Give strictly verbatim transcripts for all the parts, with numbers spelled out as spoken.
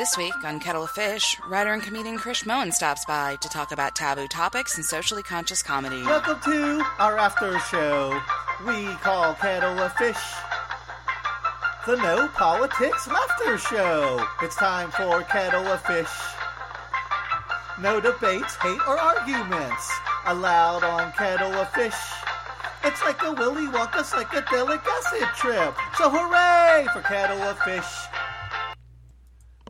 This week on Kettle of Fish, writer and comedian Krish Mohan stops by to talk about taboo topics and socially conscious comedy. Welcome to our after show we call Kettle of Fish, the No Politics Laughter Show. It's time for Kettle of Fish. No debates, hate, or arguments allowed on Kettle of Fish. It's like a Willy Wonka psychedelic acid trip. So hooray for Kettle of Fish.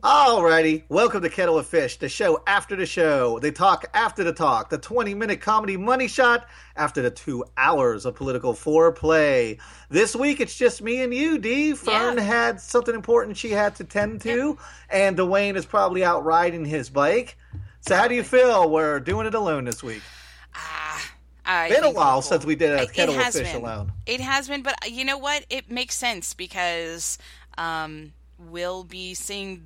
Alrighty, welcome to Kettle of Fish, the show after the show, the talk after the talk, the twenty-minute comedy money shot after the two hours of political foreplay. This week, it's just me and you, Dee. Fern yeah. had something important she had to tend to, yeah. and Dwayne is probably out riding his bike. So how do you feel? We're doing it alone this week. Ah, uh, It's been a while since we did a it, Kettle it of Fish been. alone. It has been, but you know what? It makes sense because um, we'll be seeing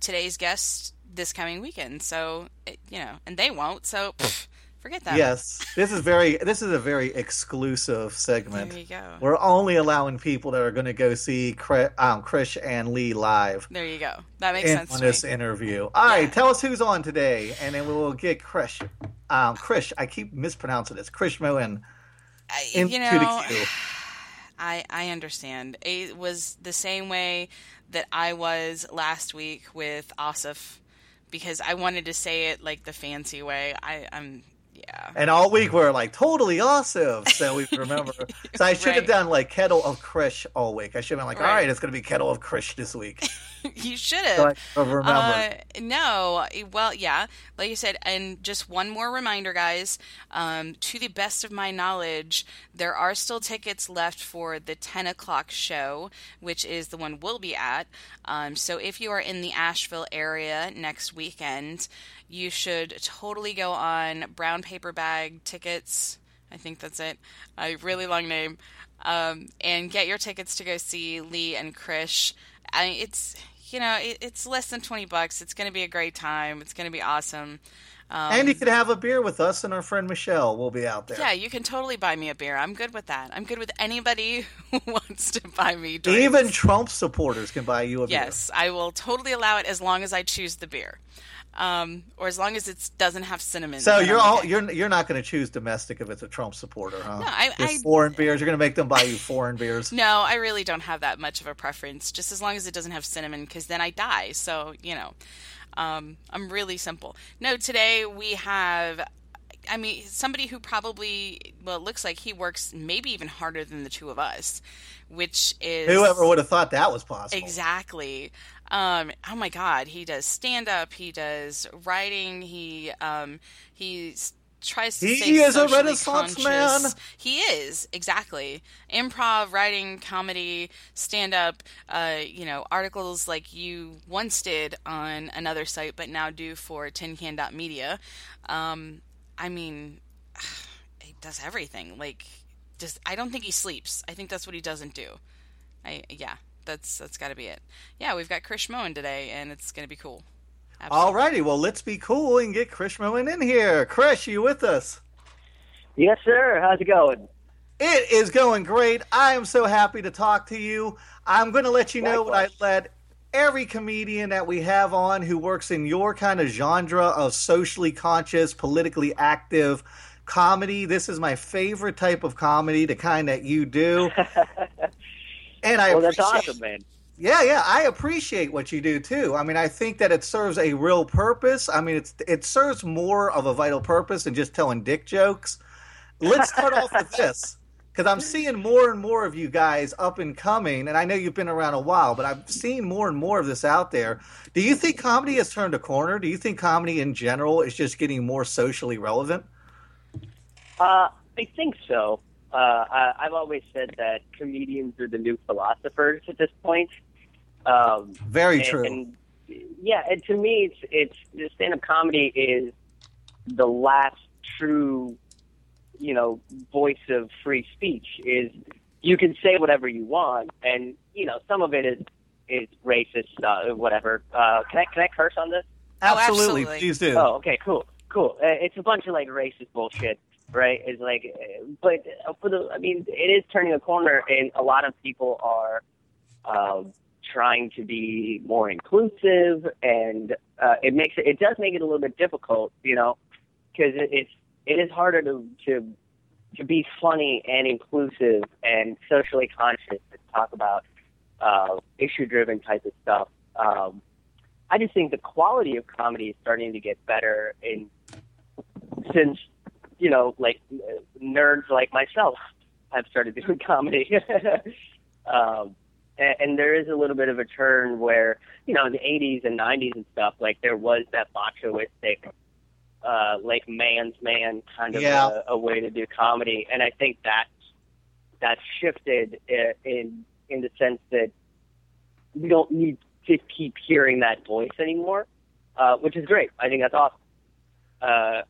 today's guest this coming weekend, so it, you know, and they won't, so pff, forget that. Yes, this is very this is a very exclusive segment. There you go. We're only allowing people that are going to go see um, Krish and Lee live. There you go. That makes in, sense on to this me. interview. All yeah. right, tell us who's on today, and then we will get Krish. Um, Krish, I keep mispronouncing this. Krish Mohan. I, in, you know, to the queue. I I understand. It was the same way that I was last week with Asif, because I wanted to say it like the fancy way. I, I'm, yeah. And all week we we're like, totally Asif, so we remember. So I should right. have done like Kettle of Krish all week. I should have been like, right. all right, it's going to be Kettle of Krish this week. You should have. So I remember. Uh, no, well, yeah, like you said, and just one more reminder, guys, um, to the best of my knowledge, there are still tickets left for the ten o'clock show, which is the one we'll be at. Um, so if you are in the Asheville area next weekend, you should totally go on Brown Paper Bag Tickets. I think that's it. A really long name. Um, and get your tickets to go see Lee and Krish. I mean, it's... You know, it, it's less than twenty bucks. It's going to be a great time. It's going to be awesome. Um, and you could have a beer with us, and our friend Michelle will be out there. Yeah, you can totally buy me a beer. I'm good with that. I'm good with anybody who wants to buy me drinks. Even Trump supporters can buy you a beer. Yes, I will totally allow it as long as I choose the beer. Um, or as long as it doesn't have cinnamon. So you're all okay. you're you're not going to choose domestic if it's a Trump supporter, huh? No, I, I foreign beers. You're going to make them buy you foreign beers. No, I really don't have that much of a preference. Just as long as it doesn't have cinnamon, because then I die. So you know, um, I'm really simple. No, today we have, I mean, somebody who probably well, it looks like he works maybe even harder than the two of us, which is whoever would have thought that was possible. Exactly. Um, oh my God, he does stand-up, he does writing, he, um, he tries to he stay is socially a renaissance conscious. Man. He is, exactly. Improv, writing, comedy, stand-up, uh, you know, articles like you once did on another site, but now do for tin can dot media. Um, I mean, he does everything. Like, just, I don't think he sleeps. I think that's what he doesn't do. I, yeah. That's that's got to be it. Yeah, we've got Krish Mohan today, and it's going to be cool. All righty, well, let's be cool and get Krish Mohan in here. Krish, you with us? Yes, sir. How's it going? It is going great. I am so happy to talk to you. I'm going to let you know what I let every comedian that we have on who works in your kind of genre of socially conscious, politically active comedy. This is my favorite type of comedy, the kind that you do. And I well, that's awesome, man. Yeah, yeah, I appreciate what you do too. I mean, I think that it serves a real purpose. I mean, it's it serves more of a vital purpose than just telling dick jokes. Let's start off with this, because I'm seeing more and more of you guys up and coming, and I know you've been around a while, but I've seen more and more of this out there. Do you think comedy has turned a corner? Do you think comedy in general is just getting more socially relevant? Uh, I think so. Uh, I, I've always said that comedians are the new philosophers at this point. Um, Very and, true. And, yeah, and to me, it's it's stand-up comedy is the last true, you know, voice of free speech. Is you can say whatever you want, and you know, some of it is is racist, uh, whatever. Uh, can I can I curse on this? Absolutely, absolutely. Please do. Oh, okay, cool, cool. Uh, it's a bunch of like racist bullshit. Right, is like, but for the, I mean, it is turning a corner, and a lot of people are um, trying to be more inclusive, and uh, it makes it, it does make it a little bit difficult, you know, because it, it's it is harder to, to to be funny and inclusive and socially conscious to talk about uh, issue-driven type of stuff. Um, I just think the quality of comedy is starting to get better, in since you know, like nerds like myself have started doing comedy. um, and, and there is a little bit of a turn where, you know, in the eighties and nineties and stuff, like there was that machoistic, uh, like man's man kind of yeah. a, a way to do comedy, and I think that that's shifted in, in in the sense that we don't need to keep hearing that voice anymore, uh, which is great. I think that's awesome. Uh,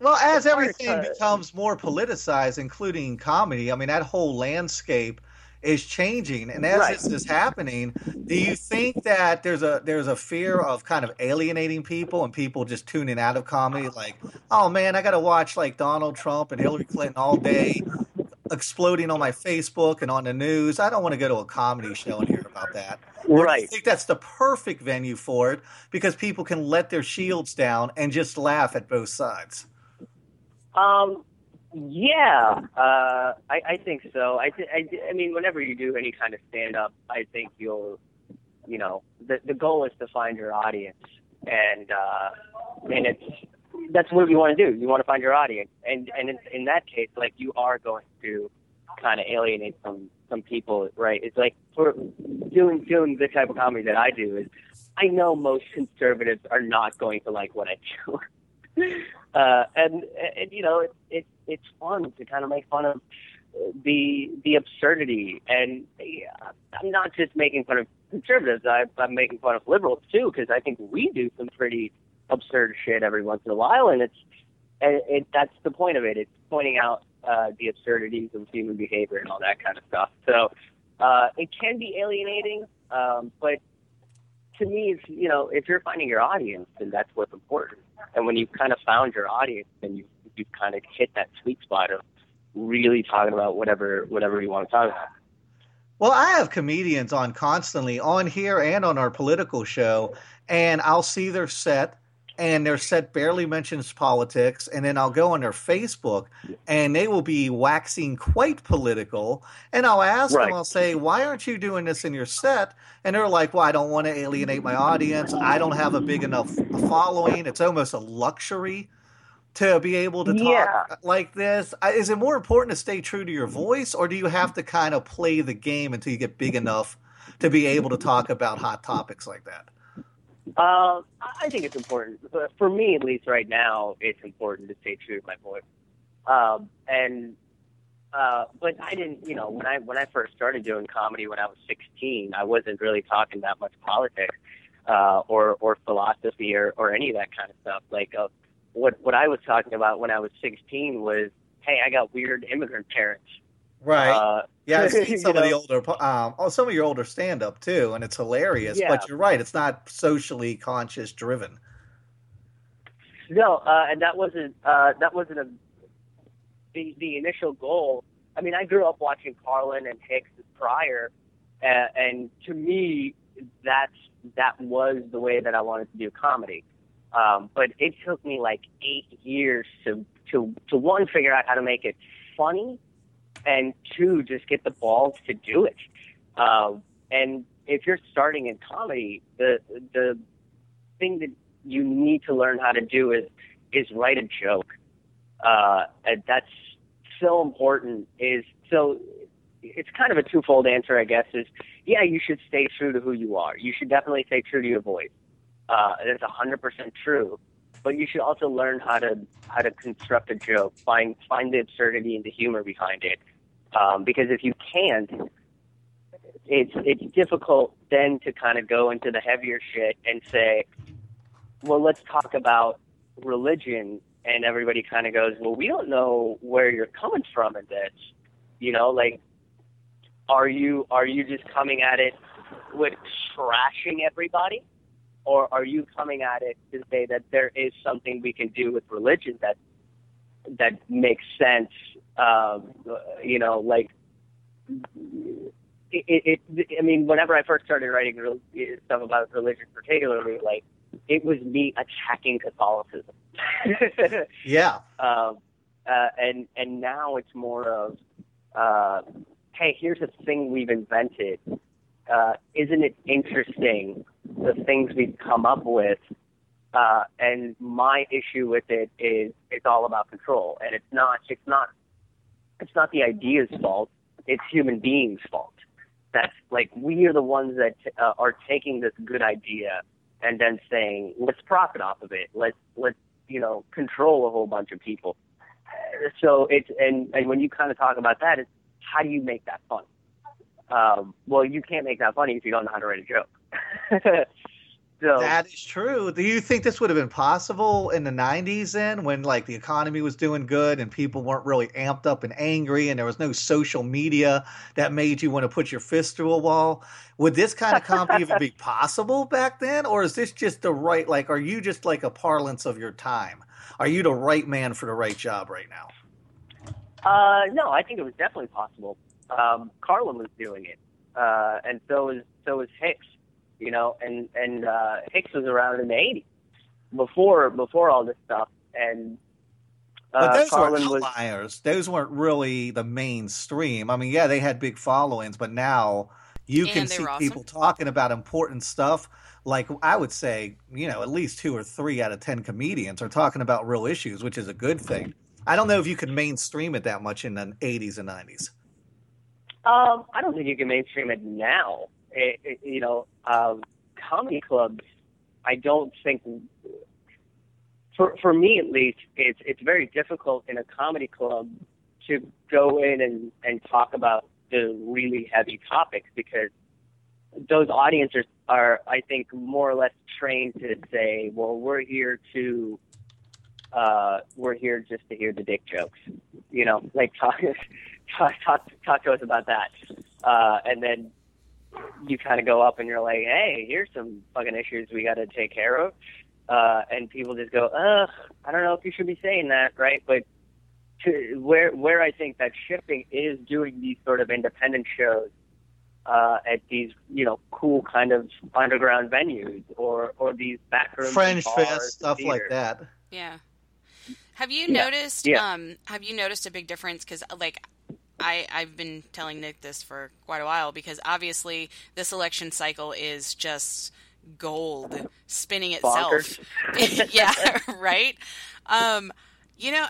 Well, as everything becomes more politicized, including comedy, I mean, that whole landscape is changing. And as right. this is happening, do you think that there's a there's a fear of kind of alienating people and people just tuning out of comedy? Like, oh, man, I got to watch like Donald Trump and Hillary Clinton all day exploding on my Facebook and on the news. I don't want to go to a comedy show and hear about that. Right. I think that's the perfect venue for it because people can let their shields down and just laugh at both sides. Um. Yeah. Uh. I, I think so. I, th- I. I mean, whenever you do any kind of stand up, I think you'll, you know, the the goal is to find your audience, and uh, and it's that's what you want to do. You want to find your audience, and and in, in that case, like you are going to kind of alienate some some people, right? It's like for doing doing the type of comedy that I do is, I know most conservatives are not going to like what I do. Uh, and, and, you know, it, it, it's fun to kind of make fun of the the absurdity. And yeah, I'm not just making fun of conservatives. I, I'm making fun of liberals, too, because I think we do some pretty absurd shit every once in a while. And it's and it, that's the point of it. It's pointing out uh, the absurdities of human behavior and all that kind of stuff. So uh, it can be alienating, um, but to me, it's, you know, if you're finding your audience, then that's what's important. And when you've kind of found your audience, then you you kind of hit that sweet spot of really talking about whatever whatever you want to talk about. Well, I have comedians on constantly on here and on our political show, and I'll see their set, and their set barely mentions politics, and then I'll go on their Facebook, and they will be waxing quite political, and I'll ask right. them, I'll say, why aren't you doing this in your set? And they're like, well, I don't want to alienate my audience. I don't have a big enough following. It's almost a luxury to be able to talk yeah. like this. Is it more important to stay true to your voice, or do you have to kind of play the game until you get big enough to be able to talk about hot topics like that? Uh, I think it's important. For me, at least right now, it's important to stay true to my voice. Um, and uh, but I didn't, you know, when I when I first started doing comedy when I was sixteen, I wasn't really talking that much politics uh, or or philosophy or, or any of that kind of stuff. Like uh, what what I was talking about when I was sixteen was, hey, I got weird immigrant parents. Right. Uh, yeah, I've seen some of know? the older, um, oh, some of your older stand-up too, and it's hilarious. Yeah. But you're right; it's not socially conscious driven. No, uh, and that wasn't uh, that wasn't a, the the initial goal. I mean, I grew up watching Carlin and Hicks and Pryor, uh, and to me, that's that was the way that I wanted to do comedy. Um, but it took me like eight years to to to one figure out how to make it funny. And two, just get the balls to do it. Uh, and if you're starting in comedy, the the thing that you need to learn how to do is is write a joke. Uh, and that's so important. Is so it's kind of a twofold answer, I guess. Is yeah, you should stay true to who you are. You should definitely stay true to your voice. Uh, that's one hundred percent true. But you should also learn how to how to construct a joke, find find the absurdity and the humor behind it. Um, because if you can't, it's it's difficult then to kind of go into the heavier shit and say, well, let's talk about religion, and everybody kind of goes, well, we don't know where you're coming from in this, you know, like, are you are you just coming at it with trashing everybody? Or are you coming at it to say that there is something we can do with religion that that makes sense? Um, you know, like it, it, I mean, whenever I first started writing stuff about religion, particularly, like, it was me attacking Catholicism. Yeah. Um, uh, and and now it's more of, uh, hey, here's a thing we've invented. Uh, isn't it interesting, the things we've come up with? Uh, and my issue with it is it's all about control, and it's not it's not it's not the idea's fault. It's human beings' fault. That's like, we are the ones that uh, are taking this good idea and then saying, let's profit off of it. Let's, let's, you know, control a whole bunch of people. So it's, and, and when you kind of talk about that, it's how do you make that funny? Um, well, you can't make that funny if you don't know how to write a joke. So, that is true. Do you think this would have been possible in the nineties then, when like the economy was doing good and people weren't really amped up and angry and there was no social media that made you want to put your fist through a wall? Would this kind of comedy even be possible back then? Or is this just the right, like, are you just like a parlance of your time? Are you the right man for the right job right now? Uh, no, I think it was definitely possible. Um, Carlin was doing it. Uh, and so was, so was Hicks. You know, and and uh, Hicks was around in the eighties, before before all this stuff, and uh, but those Carlin were outliers. Was, those weren't really the mainstream. I mean, yeah, they had big followings, but now you can see awesome. people talking about important stuff. Like, I would say, you know, at least two or three out of ten comedians are talking about real issues, which is a good thing. I don't know if you could mainstream it that much in the eighties and nineties. Um, I don't think you can mainstream it now. It, it, you know, um, comedy clubs, I don't think, for for me at least, it's it's very difficult in a comedy club to go in and, and talk about the really heavy topics, because those audiences are, I think, more or less trained to say, well, we're here to, uh, we're here just to hear the dick jokes, you know, like talk, talk, talk, talk to us about that. Uh, and then you kind of go up and you're like, hey, here's some fucking issues we got to take care of. Uh, and people just go, ugh, I don't know if you should be saying that, right? But to, where where I think that shifting is doing these sort of independent shows uh, at these, you know, cool kind of underground venues or, or these backroom Fringe fest, stuff theaters. like that. Yeah. Have you yeah. noticed, yeah. Um, have you noticed a big difference? Because, like, I, I've been telling Nick this for quite a while, because obviously this election cycle is just gold spinning itself. Yeah, right? Um, you know,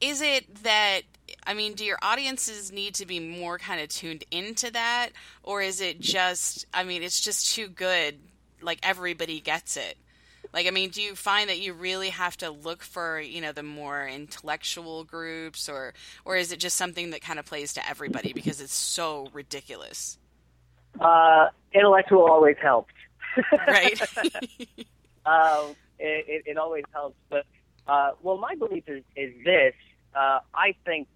is it that, I mean, do your audiences need to be more kind of tuned into that? Or is it just, I mean, it's just too good, like everybody gets it? Like, I mean, do you find that you really have to look for, you know, the more intellectual groups, or or is it just something that kind of plays to everybody because it's so ridiculous? Uh, intellectual always helps. Right. um, it, it, it always helps. But, uh, well, my belief is, is this. Uh, I think,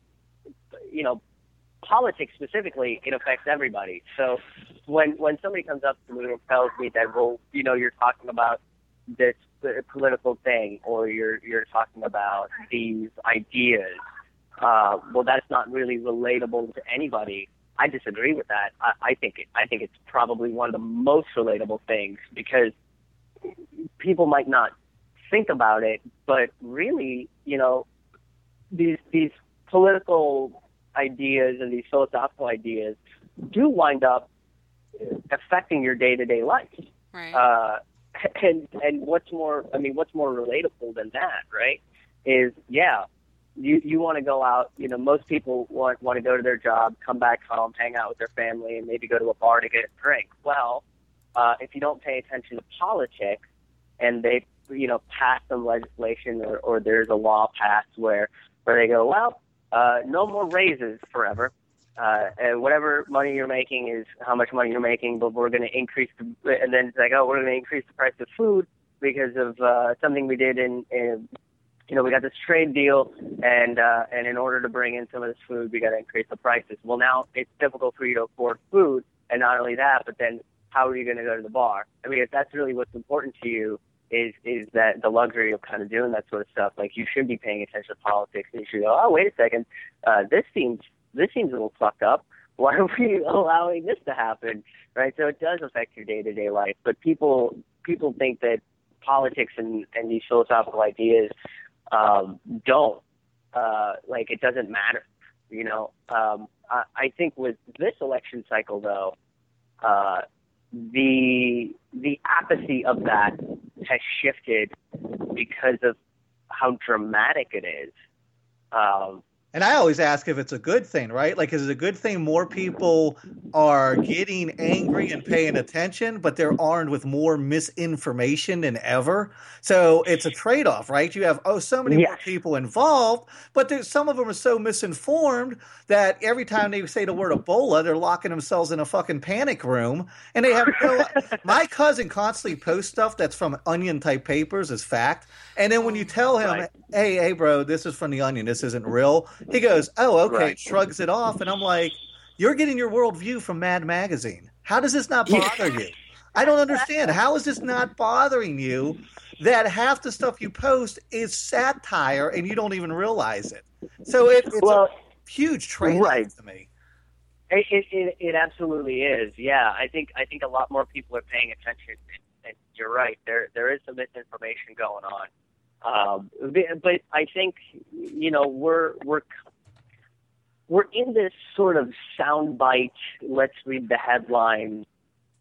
you know, politics specifically, it affects everybody. So when, when somebody comes up to me and tells me that, well, you know, you're talking about this political thing, or you're you're talking about these ideas, uh, well, that's not really relatable to anybody. I disagree with that. I, I think it, I think it's probably one of the most relatable things, because people might not think about it, but really, you know, these these political ideas and these philosophical ideas do wind up affecting your day to day life. Right. Uh, And and what's more, I mean, what's more relatable than that, right? Is, yeah, you, you want to go out, you know, most people want, want to go to their job, come back home, hang out with their family, and maybe go to a bar to get a drink. Well, uh, if you don't pay attention to politics and they, you know, pass some legislation, or, or there's a law passed where, where they go, well, uh, no more raises forever. Uh, and whatever money you're making is how much money you're making, but we're going to increase the, and then it's like, oh, we're going to increase the price of food because of uh, something we did in, in, you know, we got this trade deal, and uh, and in order to bring in some of this food, we got to increase the prices. Well, now it's difficult for you to afford food, and not only that, but then how are you going to go to the bar? I mean, if that's really what's important to you, is is that the luxury of kind of doing that sort of stuff, like, you should be paying attention to politics, and you should go, oh, wait a second, uh, this seems... This seems a little fucked up. why are we allowing this to happen, right? So it does affect your day-to-day life. But people people think that politics and, and these philosophical ideas um, don't. Uh, like, it doesn't matter, you know. Um, I, I think with this election cycle, though, uh, the the apathy of that has shifted because of how dramatic it is. Um, and I always ask if it's a good thing, right? Like, is it a good thing more people are getting angry and paying attention, but they're armed with more misinformation than ever? So it's a trade-off, right? You have, oh, so many yes. more people involved, but there's, some of them are so misinformed that every time they say the word Ebola, they're locking themselves in a fucking panic room. And they have no – my cousin constantly posts stuff that's from Onion-type papers as fact. And then when you tell him, right. hey, hey, bro, this is from the Onion, this isn't real – he goes, oh, okay, right. shrugs it off. And I'm like, you're getting your worldview from Mad Magazine. How does this not bother you? I don't understand. How is this not bothering you that half the stuff you post is satire and you don't even realize it? So it, it's well, a huge trade-off right. to me. It, it, it, it absolutely is, yeah. I think I think a lot more people are paying attention, and, and you're right. There There is some misinformation going on. Um, but I think, you know, we're, we're, we're in this sort of soundbite, let's read the headline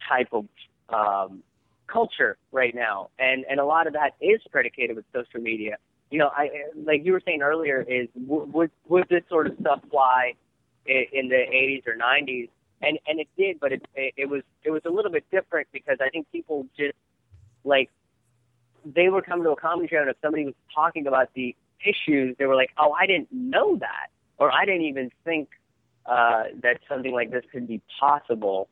type of, um, culture right now. And, and a lot of that is predicated with social media. You know, I, like you were saying earlier is would, would this sort of stuff fly in the eighties or nineties? And, and it did, but it, it was, it was a little bit different because I think people just like, they were coming to a comedy show, and if somebody was talking about the issues, they were like, oh, I didn't know that, or I didn't even think uh, that something like this could be possible.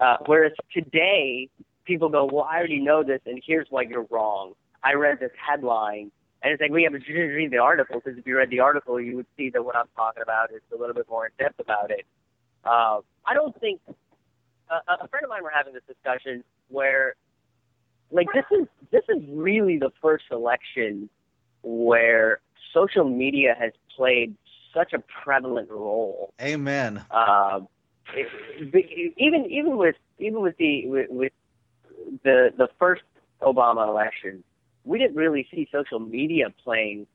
Uh, whereas today, people go, well, I already know this, and here's why you're wrong. I read this headline, and it's like, we have to read the article, because if you read the article, you would see that what I'm talking about is a little bit more in-depth about it. Uh, I don't think uh, – a friend of mine were having this discussion where – Like this is this is really the first election where social media has played such a prevalent role. Amen. Uh, it, it, even even with even with the with, with the the first Obama election, we didn't really see social media playing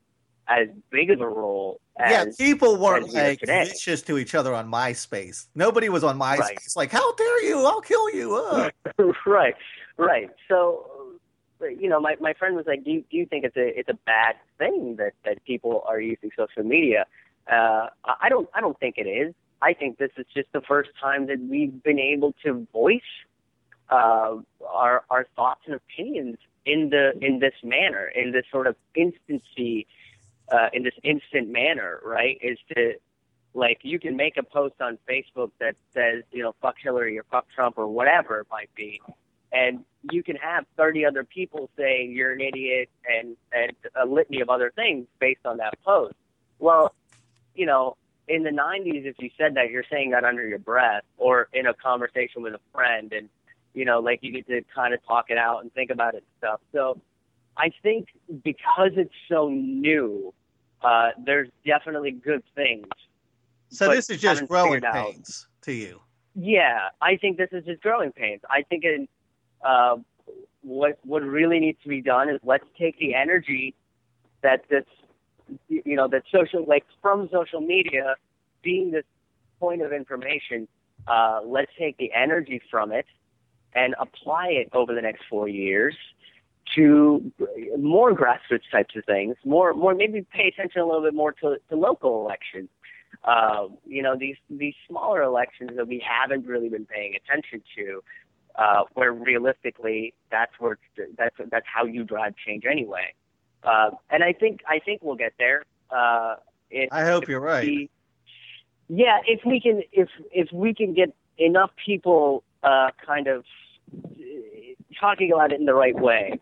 as big of a role as yeah, people weren't like vicious to each other on MySpace. Nobody was on MySpace. Right. Like, how dare you? I'll kill you. Uh. right, right. So, you know, my, my friend was like, do you, do you think it's a it's a bad thing that, that people are using social media? Uh, I don't I don't think it is. I think this is just the first time that we've been able to voice uh, our our thoughts and opinions in the in this manner, in this sort of instancy. Uh, in this instant manner, right, is to, like, you can make a post on Facebook that says, you know, fuck Hillary or fuck Trump or whatever it might be, and you can have thirty other people saying you're an idiot and, and a litany of other things based on that post. Well, you know, in the nineties, if you said that, you're saying that under your breath or in a conversation with a friend, and, you know, like, you get to kind of talk it out and think about it and stuff. So I think because it's so new, uh, there's definitely good things. So this is just growing pains to you. Yeah, I think this is just growing pains. I think it, uh, what what really needs to be done is let's take the energy that this, you know, that social, like from social media being this point of information, uh, let's take the energy from it and apply it over the next four years. To more grassroots types of things, more, more maybe pay attention a little bit more to, to local elections. Uh, you know, these these smaller elections that we haven't really been paying attention to, uh, where realistically that's where that's that's how you drive change anyway. Uh, and I think I think we'll get there. Uh, if, I hope you're right. We, yeah, if we can if if we can get enough people uh, kind of talking about it in the right way.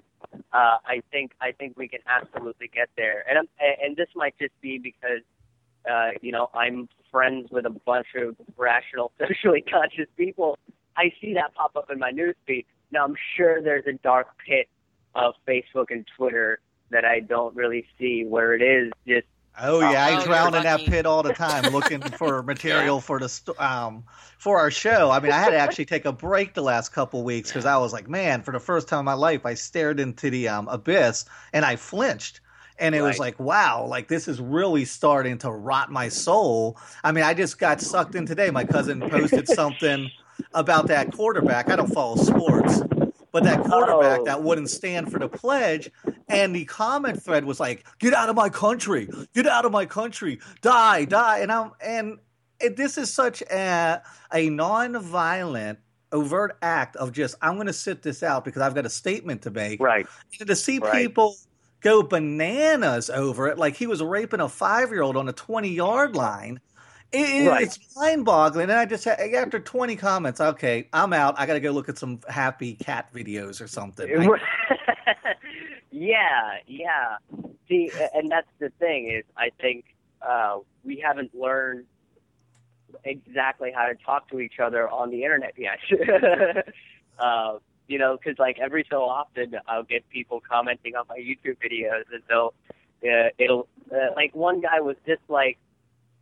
Uh, I think I think we can absolutely get there, and I'm, and this might just be because uh, you know I'm friends with a bunch of rational, socially conscious people. I see that pop up in my newsfeed. Now I'm sure there's a dark pit of Facebook and Twitter that I don't really see, where it is just Oh yeah, oh, I drown in that pit all the time looking for material yeah. for the um for our show. I mean, I had to actually take a break the last couple weeks because I was like, man, for the first time in my life, I stared into the um, abyss and I flinched. And it right. was like, wow, like this is really starting to rot my soul. I mean, I just got sucked in today. My cousin posted something about that quarterback. I don't follow sports, but that quarterback oh. that wouldn't stand for the pledge. And the comment thread was like, get out of my country. Get out of my country. Die, die. And I'm and it, this is such a, a nonviolent, overt act of just, I'm going to sit this out because I've got a statement to make. Right. And to see right. people go bananas over it, like he was raping a five-year-old on a twenty-yard line, it, right. it's mind-boggling. And I just had, after twenty comments, okay, I'm out. I got to go look at some happy cat videos or something. Yeah, yeah. See, and that's the thing is, I think uh, we haven't learned exactly how to talk to each other on the internet yet. uh, you know, because like every so often, I'll get people commenting on my YouTube videos, and so uh, it'll uh, like one guy was just like,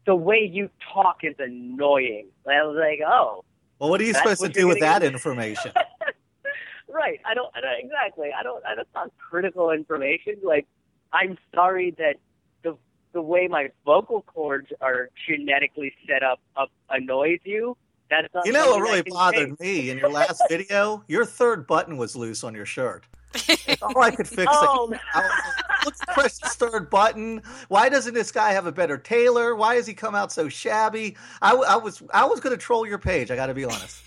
"The way you talk is annoying." And I was like, "Oh, well, what are you supposed to do with that information?" Right. I don't, I don't exactly. I don't. That's not critical information. Like, I'm sorry that the the way my vocal cords are genetically set up, up annoys you. That's not. You know what really bothered take. me in your last video? Your third button was loose on your shirt. That's all I could fix. Oh, it. I was like, let's press this third button. Why doesn't this guy have a better tailor? Why does he come out so shabby? I, I was I was going to troll your page. I got to be honest.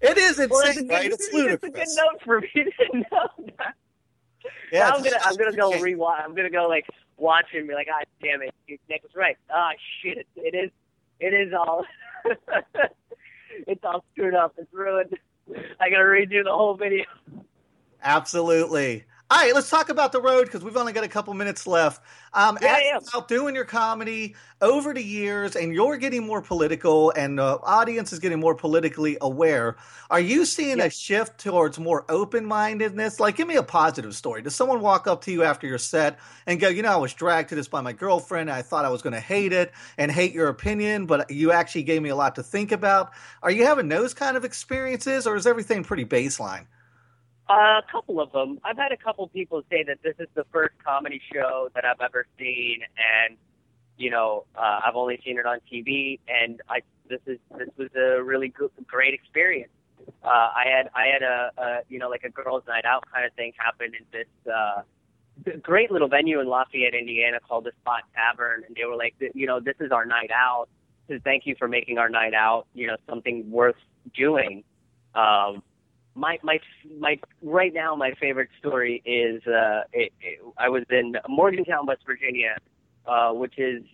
It is insane, well, it's, right? It's, it's ludicrous. It's a good note for me to know that. Yeah, I'm gonna, I'm gonna go rewatch. I'm gonna go like watch it and be like, ah, damn it, Nick was right. Ah, shit, it is, it is all, it's all screwed up. It's ruined. I gotta redo the whole video. Absolutely. All right, let's talk about the road because we've only got a couple minutes left. Um, yeah, as yeah. About doing your comedy over the years, and you're getting more political, and the audience is getting more politically aware. Are you seeing yeah. a shift towards more open-mindedness? Like, give me a positive story. Does someone walk up to you after your set and go, you know, I was dragged to this by my girlfriend, and I thought I was going to hate it and hate your opinion, but you actually gave me a lot to think about. Are you having those kind of experiences, or is everything pretty baseline? Uh, a couple of them. I've had a couple people say that this is the first comedy show that I've ever seen, and you know, uh, I've only seen it on T V, and I this is this was a really good, great experience. Uh, I had I had a, a you know like a girls' night out kind of thing happen in this uh, great little venue in Lafayette, Indiana, called the Spot Tavern, and they were like, you know, this is our night out. So thank you for making our night out, you know, something worth doing. Um, My, my, my, right now, my favorite story is, uh, it, it, I was in Morgantown, West Virginia, uh, which is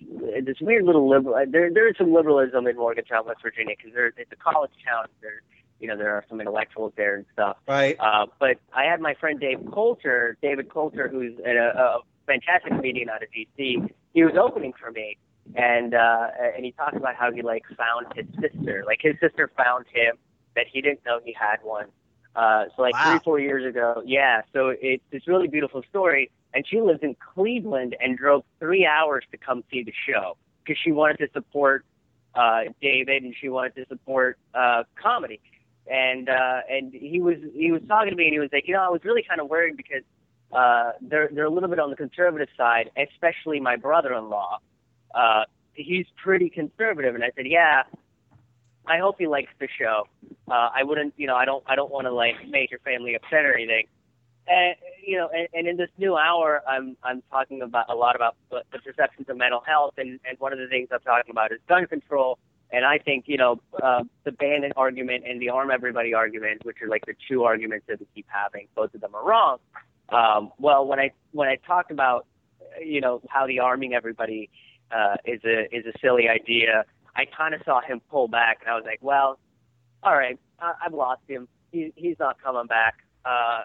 this weird little liberal, there, there is some liberalism in Morgantown, West Virginia, because it's a college town. There, you know, there are some intellectuals there and stuff. Right. Uh, but I had my friend Dave Coulter, David Coulter, who's a, a fantastic comedian out of D C. He was opening for me. And, uh, and he talked about how he like found his sister, like his sister found him that he didn't know he had one. Uh, so like wow. three, four years ago. Yeah. So it's this really beautiful story. And she lives in Cleveland and drove three hours to come see the show because she wanted to support, uh, David and she wanted to support, uh, comedy. And, uh, and he was, he was talking to me and he was like, you know, I was really kind of worried because, uh, they're, they're a little bit on the conservative side, especially my brother-in-law. Uh, he's pretty conservative. And I said, yeah. I hope he likes the show. Uh, I wouldn't, you know, I don't, I don't want to like make your family upset or anything. And you know, and, and in this new hour, I'm, I'm talking about a lot about the perceptions of mental health, and, and one of the things I'm talking about is gun control. And I think, you know, uh, the Bannon argument and the Arm Everybody argument, which are like the two arguments that we keep having, both of them are wrong. Um, well, when I, when I talked about, you know, how the arming everybody uh, is a, is a silly idea. I kind of saw him pull back, and I was like, well, all right, I- I've lost him. He- he's not coming back. Uh,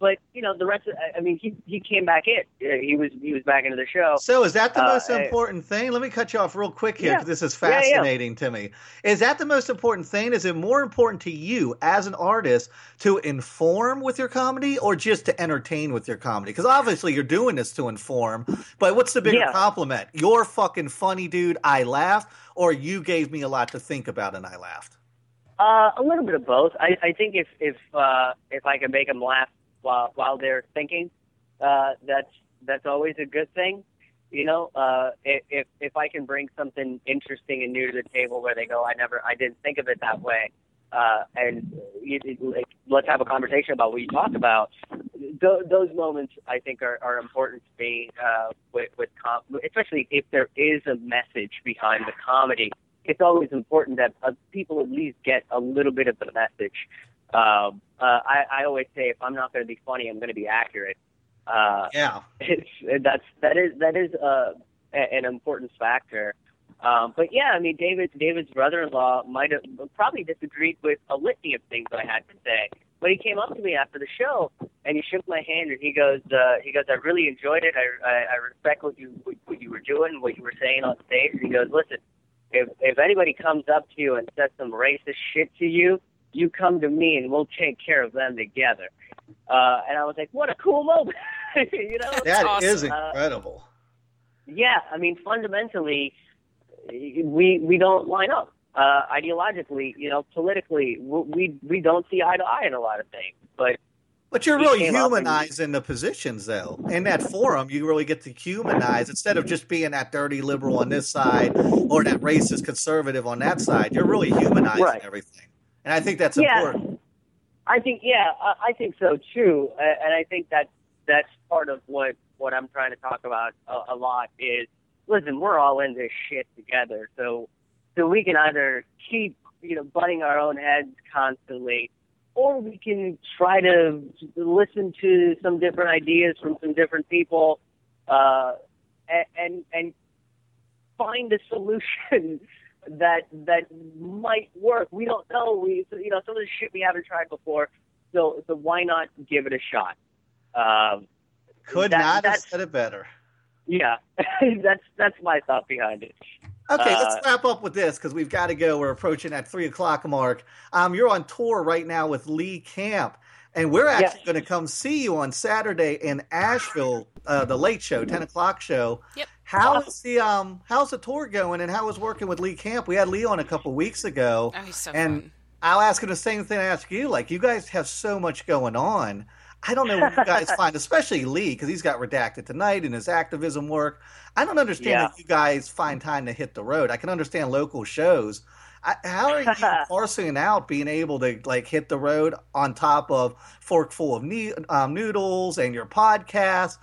but you know, the rest of, I mean, he, he came back in. He was he was back into the show. So is that the most uh, important thing? Let me cut you off real quick here, because yeah, this is fascinating yeah, yeah. to me. Is that the most important thing? Is it more important to you as an artist to inform with your comedy, or just to entertain with your comedy? Because obviously you're doing this to inform, but what's the bigger yeah. compliment? You're fucking funny, dude, I laughed, or you gave me a lot to think about and I laughed? Uh, a little bit of both. I, I think if if uh, if I can make them laugh while while they're thinking, uh, that's that's always a good thing. You know, uh, if if I can bring something interesting and new to the table where they go, I never, I didn't think of it that way, uh, and you, like, let's have a conversation about what you talked about. Th- those moments, I think, are, are important to me, uh, with, with com- especially if there is a message behind the comedy. It's always important that uh, people at least get a little bit of the message. Uh, uh, I, I always say, if I'm not going to be funny, I'm going to be accurate. Uh, yeah, it's, that's that is that is uh, an important factor. Um, but yeah, I mean, David David's brother-in-law might have probably disagreed with a litany of things that I had to say. But he came up to me after the show and he shook my hand and he goes, uh, he goes, I really enjoyed it. I, I, I respect what you what you were doing, what you were saying on stage. And he goes, listen. If if anybody comes up to you and says some racist shit to you, you come to me and we'll take care of them together. Uh, and I was like, what a cool moment. You know, that awesome. Is incredible. Uh, yeah, I mean, fundamentally, we we don't line up uh, ideologically. You know, politically, we we don't see eye to eye in a lot of things, but. But you're really humanizing the positions, though. In that forum, you really get to humanize. Instead of just being that dirty liberal on this side or that racist conservative on that side, you're really humanizing right. everything. And I think that's yeah. important. I think, yeah, I think so, too. And I think that that's part of what, what I'm trying to talk about a, a lot is, listen, we're all in this shit together. So, so we can either keep, you know, butting our own heads constantly, or we can try to listen to some different ideas from some different people, uh, and and find a solution that that might work. We don't know. We you know some of the shit we haven't tried before. So so why not give it a shot? Um, Could that, not have said it better. Yeah, that's that's my thought behind it. Okay, let's wrap up with this because we've got to go. We're approaching that three o'clock mark. Um, you're on tour right now with Lee Camp, and we're actually yes. going to come see you on Saturday in Asheville, uh, the late show, ten o'clock show. Yep. How is the um? How's the tour going? And how is working with Lee Camp? We had Lee on a couple weeks ago, oh, he's so and fun. I'll ask him the same thing I ask you. Like, you guys have so much going on. I don't know what you guys find, especially Lee, because he's got Redacted Tonight and his activism work. I don't understand yeah. that you guys find time to hit the road. I can understand local shows. I, how are you parsing out being able to like hit the road on top of Forkful of ne- um, Noodles and your podcast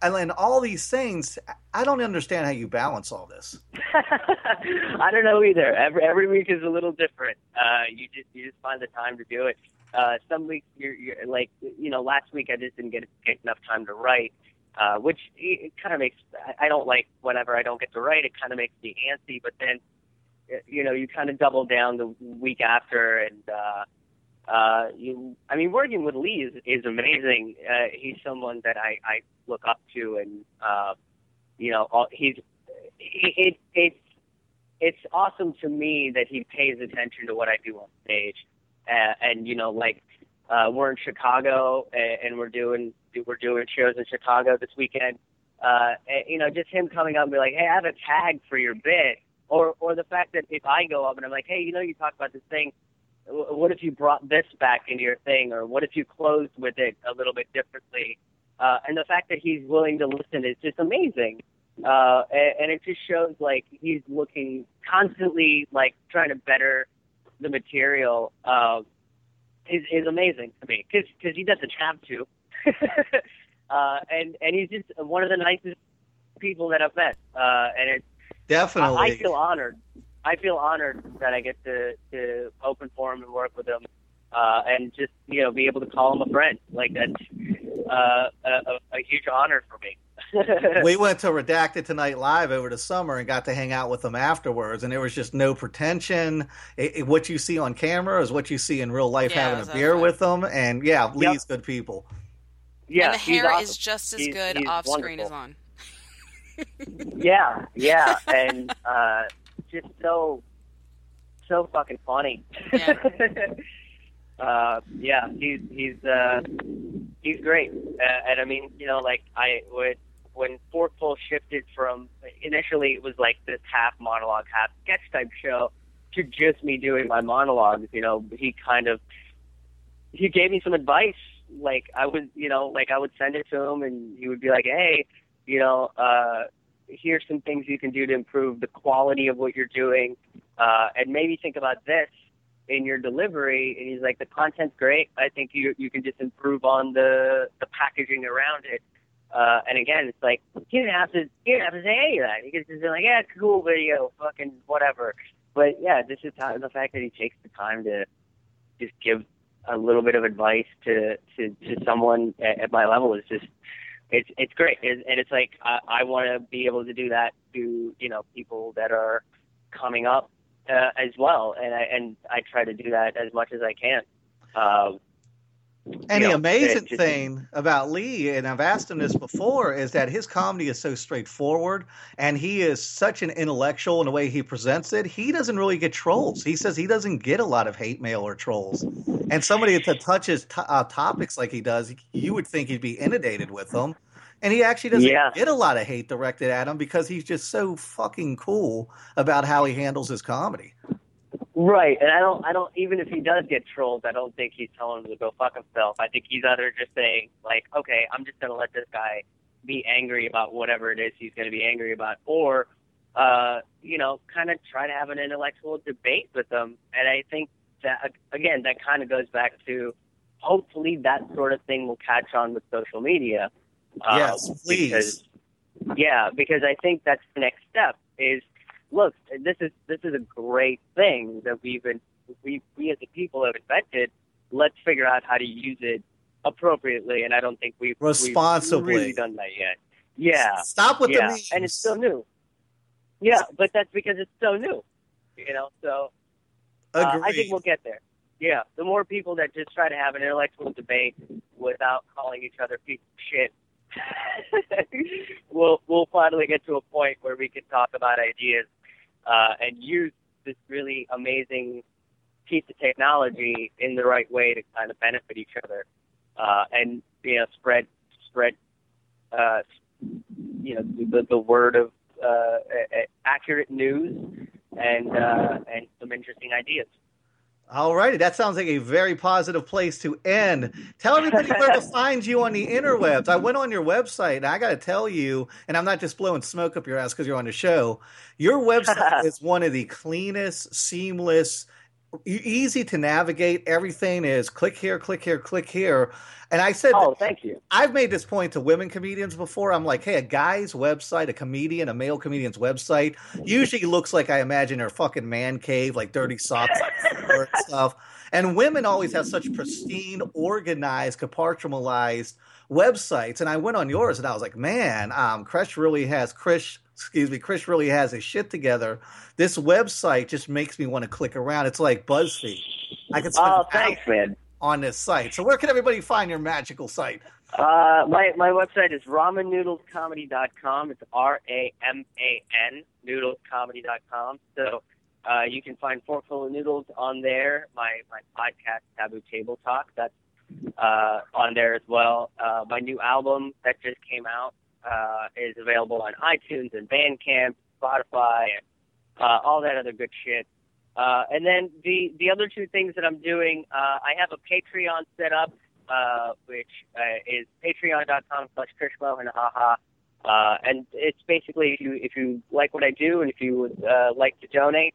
and, and all these things? I don't understand how you balance all this. I don't know either. Every every week is a little different. Uh, you just you just find the time to do it. Uh, some weeks, you're, you're like, you know, last week I just didn't get, get enough time to write, uh, which it kind of makes, I don't like whenever I don't get to write, it kind of makes me antsy, but then, you know, you kind of double down the week after. And, uh, uh, you, I mean, working with Lee is, is amazing. Uh, he's someone that I, I look up to and, uh, you know, all, he's, it, it, it's, it's awesome to me that he pays attention to what I do on stage. Uh, and you know, like uh, we're in Chicago, and, and we're doing we're doing shows in Chicago this weekend. Uh, and, you know, just him coming up and be like, "Hey, I have a tag for your bit," or or the fact that if I go up and I'm like, "Hey, you know, you talked about this thing. What if you brought this back into your thing, or what if you closed with it a little bit differently?" Uh, and the fact that he's willing to listen is just amazing. Uh, and, and it just shows like he's looking constantly, like trying to better the material, uh, is, is amazing to me because because he doesn't have to. uh, and, and he's just one of the nicest people that I've met. Uh, and it's definitely, I, I feel honored. I feel honored that I get to, to open for him and work with him, uh, and just, you know, be able to call him a friend. Like, that's uh, a, a huge honor for me. We went to Redacted Tonight Live over the summer and got to hang out with them afterwards, and there was just no pretension. It, it, what you see on camera is what you see in real life, yeah, having a beer with them. And, yeah, Lee's yep. good people. Yeah, and the hair awesome. is just as he's, good he's off wonderful. Screen as on. yeah, yeah, and uh, just so so fucking funny. Yeah, uh, yeah he's he's uh, he's great, uh, and I mean, you know, like I would. When Forkful shifted from, initially it was like this half monologue, half sketch type show to just me doing my monologues, you know, he kind of, he gave me some advice. Like I would, you know, like I would send it to him and he would be like, hey, you know, uh, here's some things you can do to improve the quality of what you're doing. Uh, and maybe think about this in your delivery. And he's like, the content's great. I think you you can just improve on the, the packaging around it. Uh, and again, it's like, he didn't have to, he didn't have to say any of that. He could just be like, yeah, cool video, fucking whatever. But yeah, this is how, the fact that he takes the time to just give a little bit of advice to, to, to someone at, at my level is just, it's, it's great. It's, and it's like, I, I want to be able to do that to, you know, people that are coming up, uh, as well. And I, and I try to do that as much as I can. Um, And you the know, amazing just, thing about Lee, and I've asked him this before, is that his comedy is so straightforward, and he is such an intellectual in the way he presents it. He doesn't really get trolls. He says he doesn't get a lot of hate mail or trolls. And somebody that touches t- uh, topics like he does, you would think he'd be inundated with them. And he actually doesn't yeah. get a lot of hate directed at him because he's just so fucking cool about how he handles his comedy. Right, and I don't, I don't. Even if he does get trolled, I don't think he's telling him to go fuck himself. I think he's either just saying, like, okay, I'm just going to let this guy be angry about whatever it is he's going to be angry about, or, uh, you know, kind of try to have an intellectual debate with them. And I think that, again, that kind of goes back to, hopefully that sort of thing will catch on with social media. Yes, uh, please. Because, yeah, because I think that's the next step is, look, this is this is a great thing that we've been, we we as a people have invented. Let's figure out how to use it appropriately, and I don't think we've responsibly we've really done that yet. Yeah, stop with yeah. the memes. And it's so new. Yeah, but that's because it's so new, you know. So uh, I think we'll get there. Yeah, the more people that just try to have an intellectual debate without calling each other piece of shit. we'll we'll finally get to a point where we can talk about ideas uh, and use this really amazing piece of technology in the right way to kind of benefit each other uh, and you know spread spread uh, you know the, the word of uh, accurate news and uh, and some interesting ideas. All righty. That sounds like a very positive place to end. Tell everybody where to find you on the interwebs. I went on your website, and I got to tell you, and I'm not just blowing smoke up your ass because you're on the show, your website is one of the cleanest, seamless, easy to navigate. Everything is click here, click here, click here. And I said, oh, thank you. I've made this point to women comedians before. I'm like, hey, a guy's website, a comedian, a male comedian's website usually looks like I imagine their fucking man cave, like dirty socks and stuff. And women always have such pristine, organized, compartmentalized websites. And I went on yours and I was like, man, um, Krish really has Krish. Excuse me, Krish really has his shit together. This website just makes me want to click around. It's like BuzzFeed. I can spend oh, thanks, man. on this site. So where can everybody find your magical site? Uh, my, my website is ramen noodles comedy dot com. It's R A M A N, noodles comedy dot com. So uh, you can find Forkful of Noodles on there. My, my podcast, Taboo Table Talk, that's uh, on there as well. Uh, my new album that just came out, Uh, is available on iTunes and Bandcamp, Spotify, and uh, all that other good shit. Uh, and then the, the other two things that I'm doing, uh, I have a Patreon set up, uh, which uh, is patreon dot com slash Chrismo and haha. Uh, and it's basically if you, if you like what I do and if you would uh, like to donate,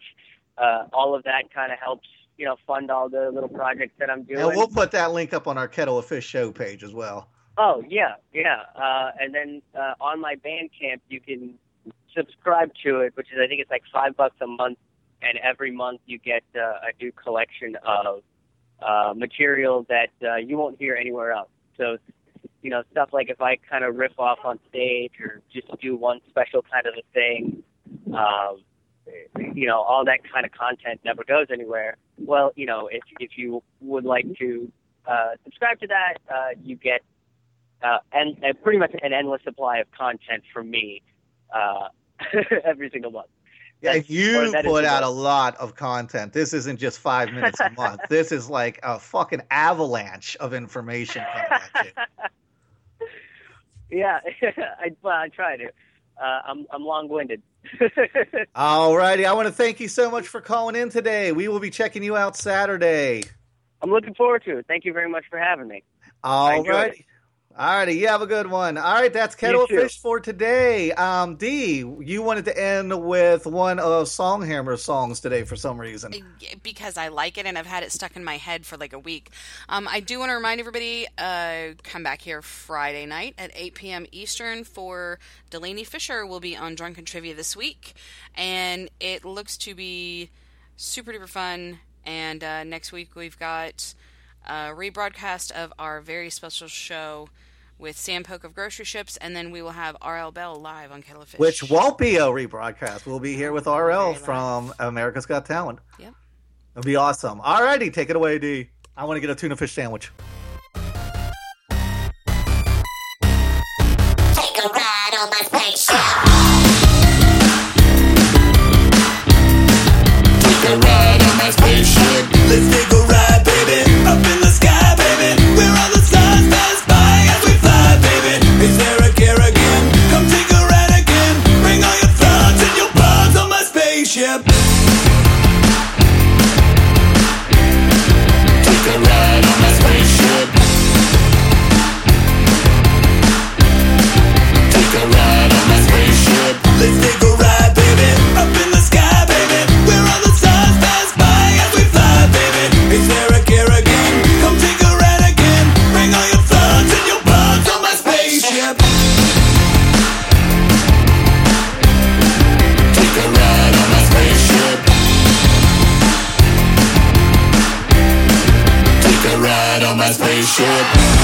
uh, all of that kind of helps, you know, fund all the little projects that I'm doing. And we'll put that link up on our Kettle of Fish show page as well. Oh, yeah, yeah. Uh, and then uh, on my Bandcamp, you can subscribe to it, which is, I think it's like five bucks a month. And every month you get uh, a new collection of uh, material that uh, you won't hear anywhere else. So, you know, stuff like if I kind of riff off on stage or just do one special kind of a thing, um, you know, all that kind of content never goes anywhere. Well, you know, if, if you would like to uh, subscribe to that, uh, you get uh, and, and pretty much an endless supply of content from me uh, every single month. Yeah, you put out a lot of content. This isn't just five minutes a month. This is like a fucking avalanche of information coming at you. Yeah, I, well, I try to. Uh, I'm I'm long-winded. All righty. I want to thank you so much for calling in today. We will be checking you out Saturday. I'm looking forward to it. Thank you very much for having me. All righty. All righty, you have a good one. All right, that's Kettle of Fish for today. Um, Dee, you wanted to end with one of Songhammer's songs today for some reason. Because I like it, and I've had it stuck in my head for like a week. Um, I do want to remind everybody, uh, come back here Friday night at eight p.m. Eastern for Delaney Fisher will be on Drunken Trivia this week. And it looks to be super-duper fun. And uh, next week we've got... a rebroadcast of our very special show with Sam Polk of Grocery Ships, and then we will have R L. Bell live on Kettle of Fish. Which won't be a rebroadcast. We'll be here with R L from America's Got Talent. Yeah. It'll be awesome. All righty, take it away, Dee. I want to get a tuna fish sandwich. Take a ride on my spaceship. Take a ride on my spaceship. Let's take a ride, baby. Up in the sky, baby. Where all the stars pass by as we fly, baby. Is there a care again? Come take a ride again. Bring all your thoughts and your bombs on my spaceship. Take a ride on my spaceship. Take a ride on my spaceship. Let's take a ride, baby. Up in the sky, baby. Where all the stars pass by as we fly, baby. Is there a care again? Take a ride on my spaceship.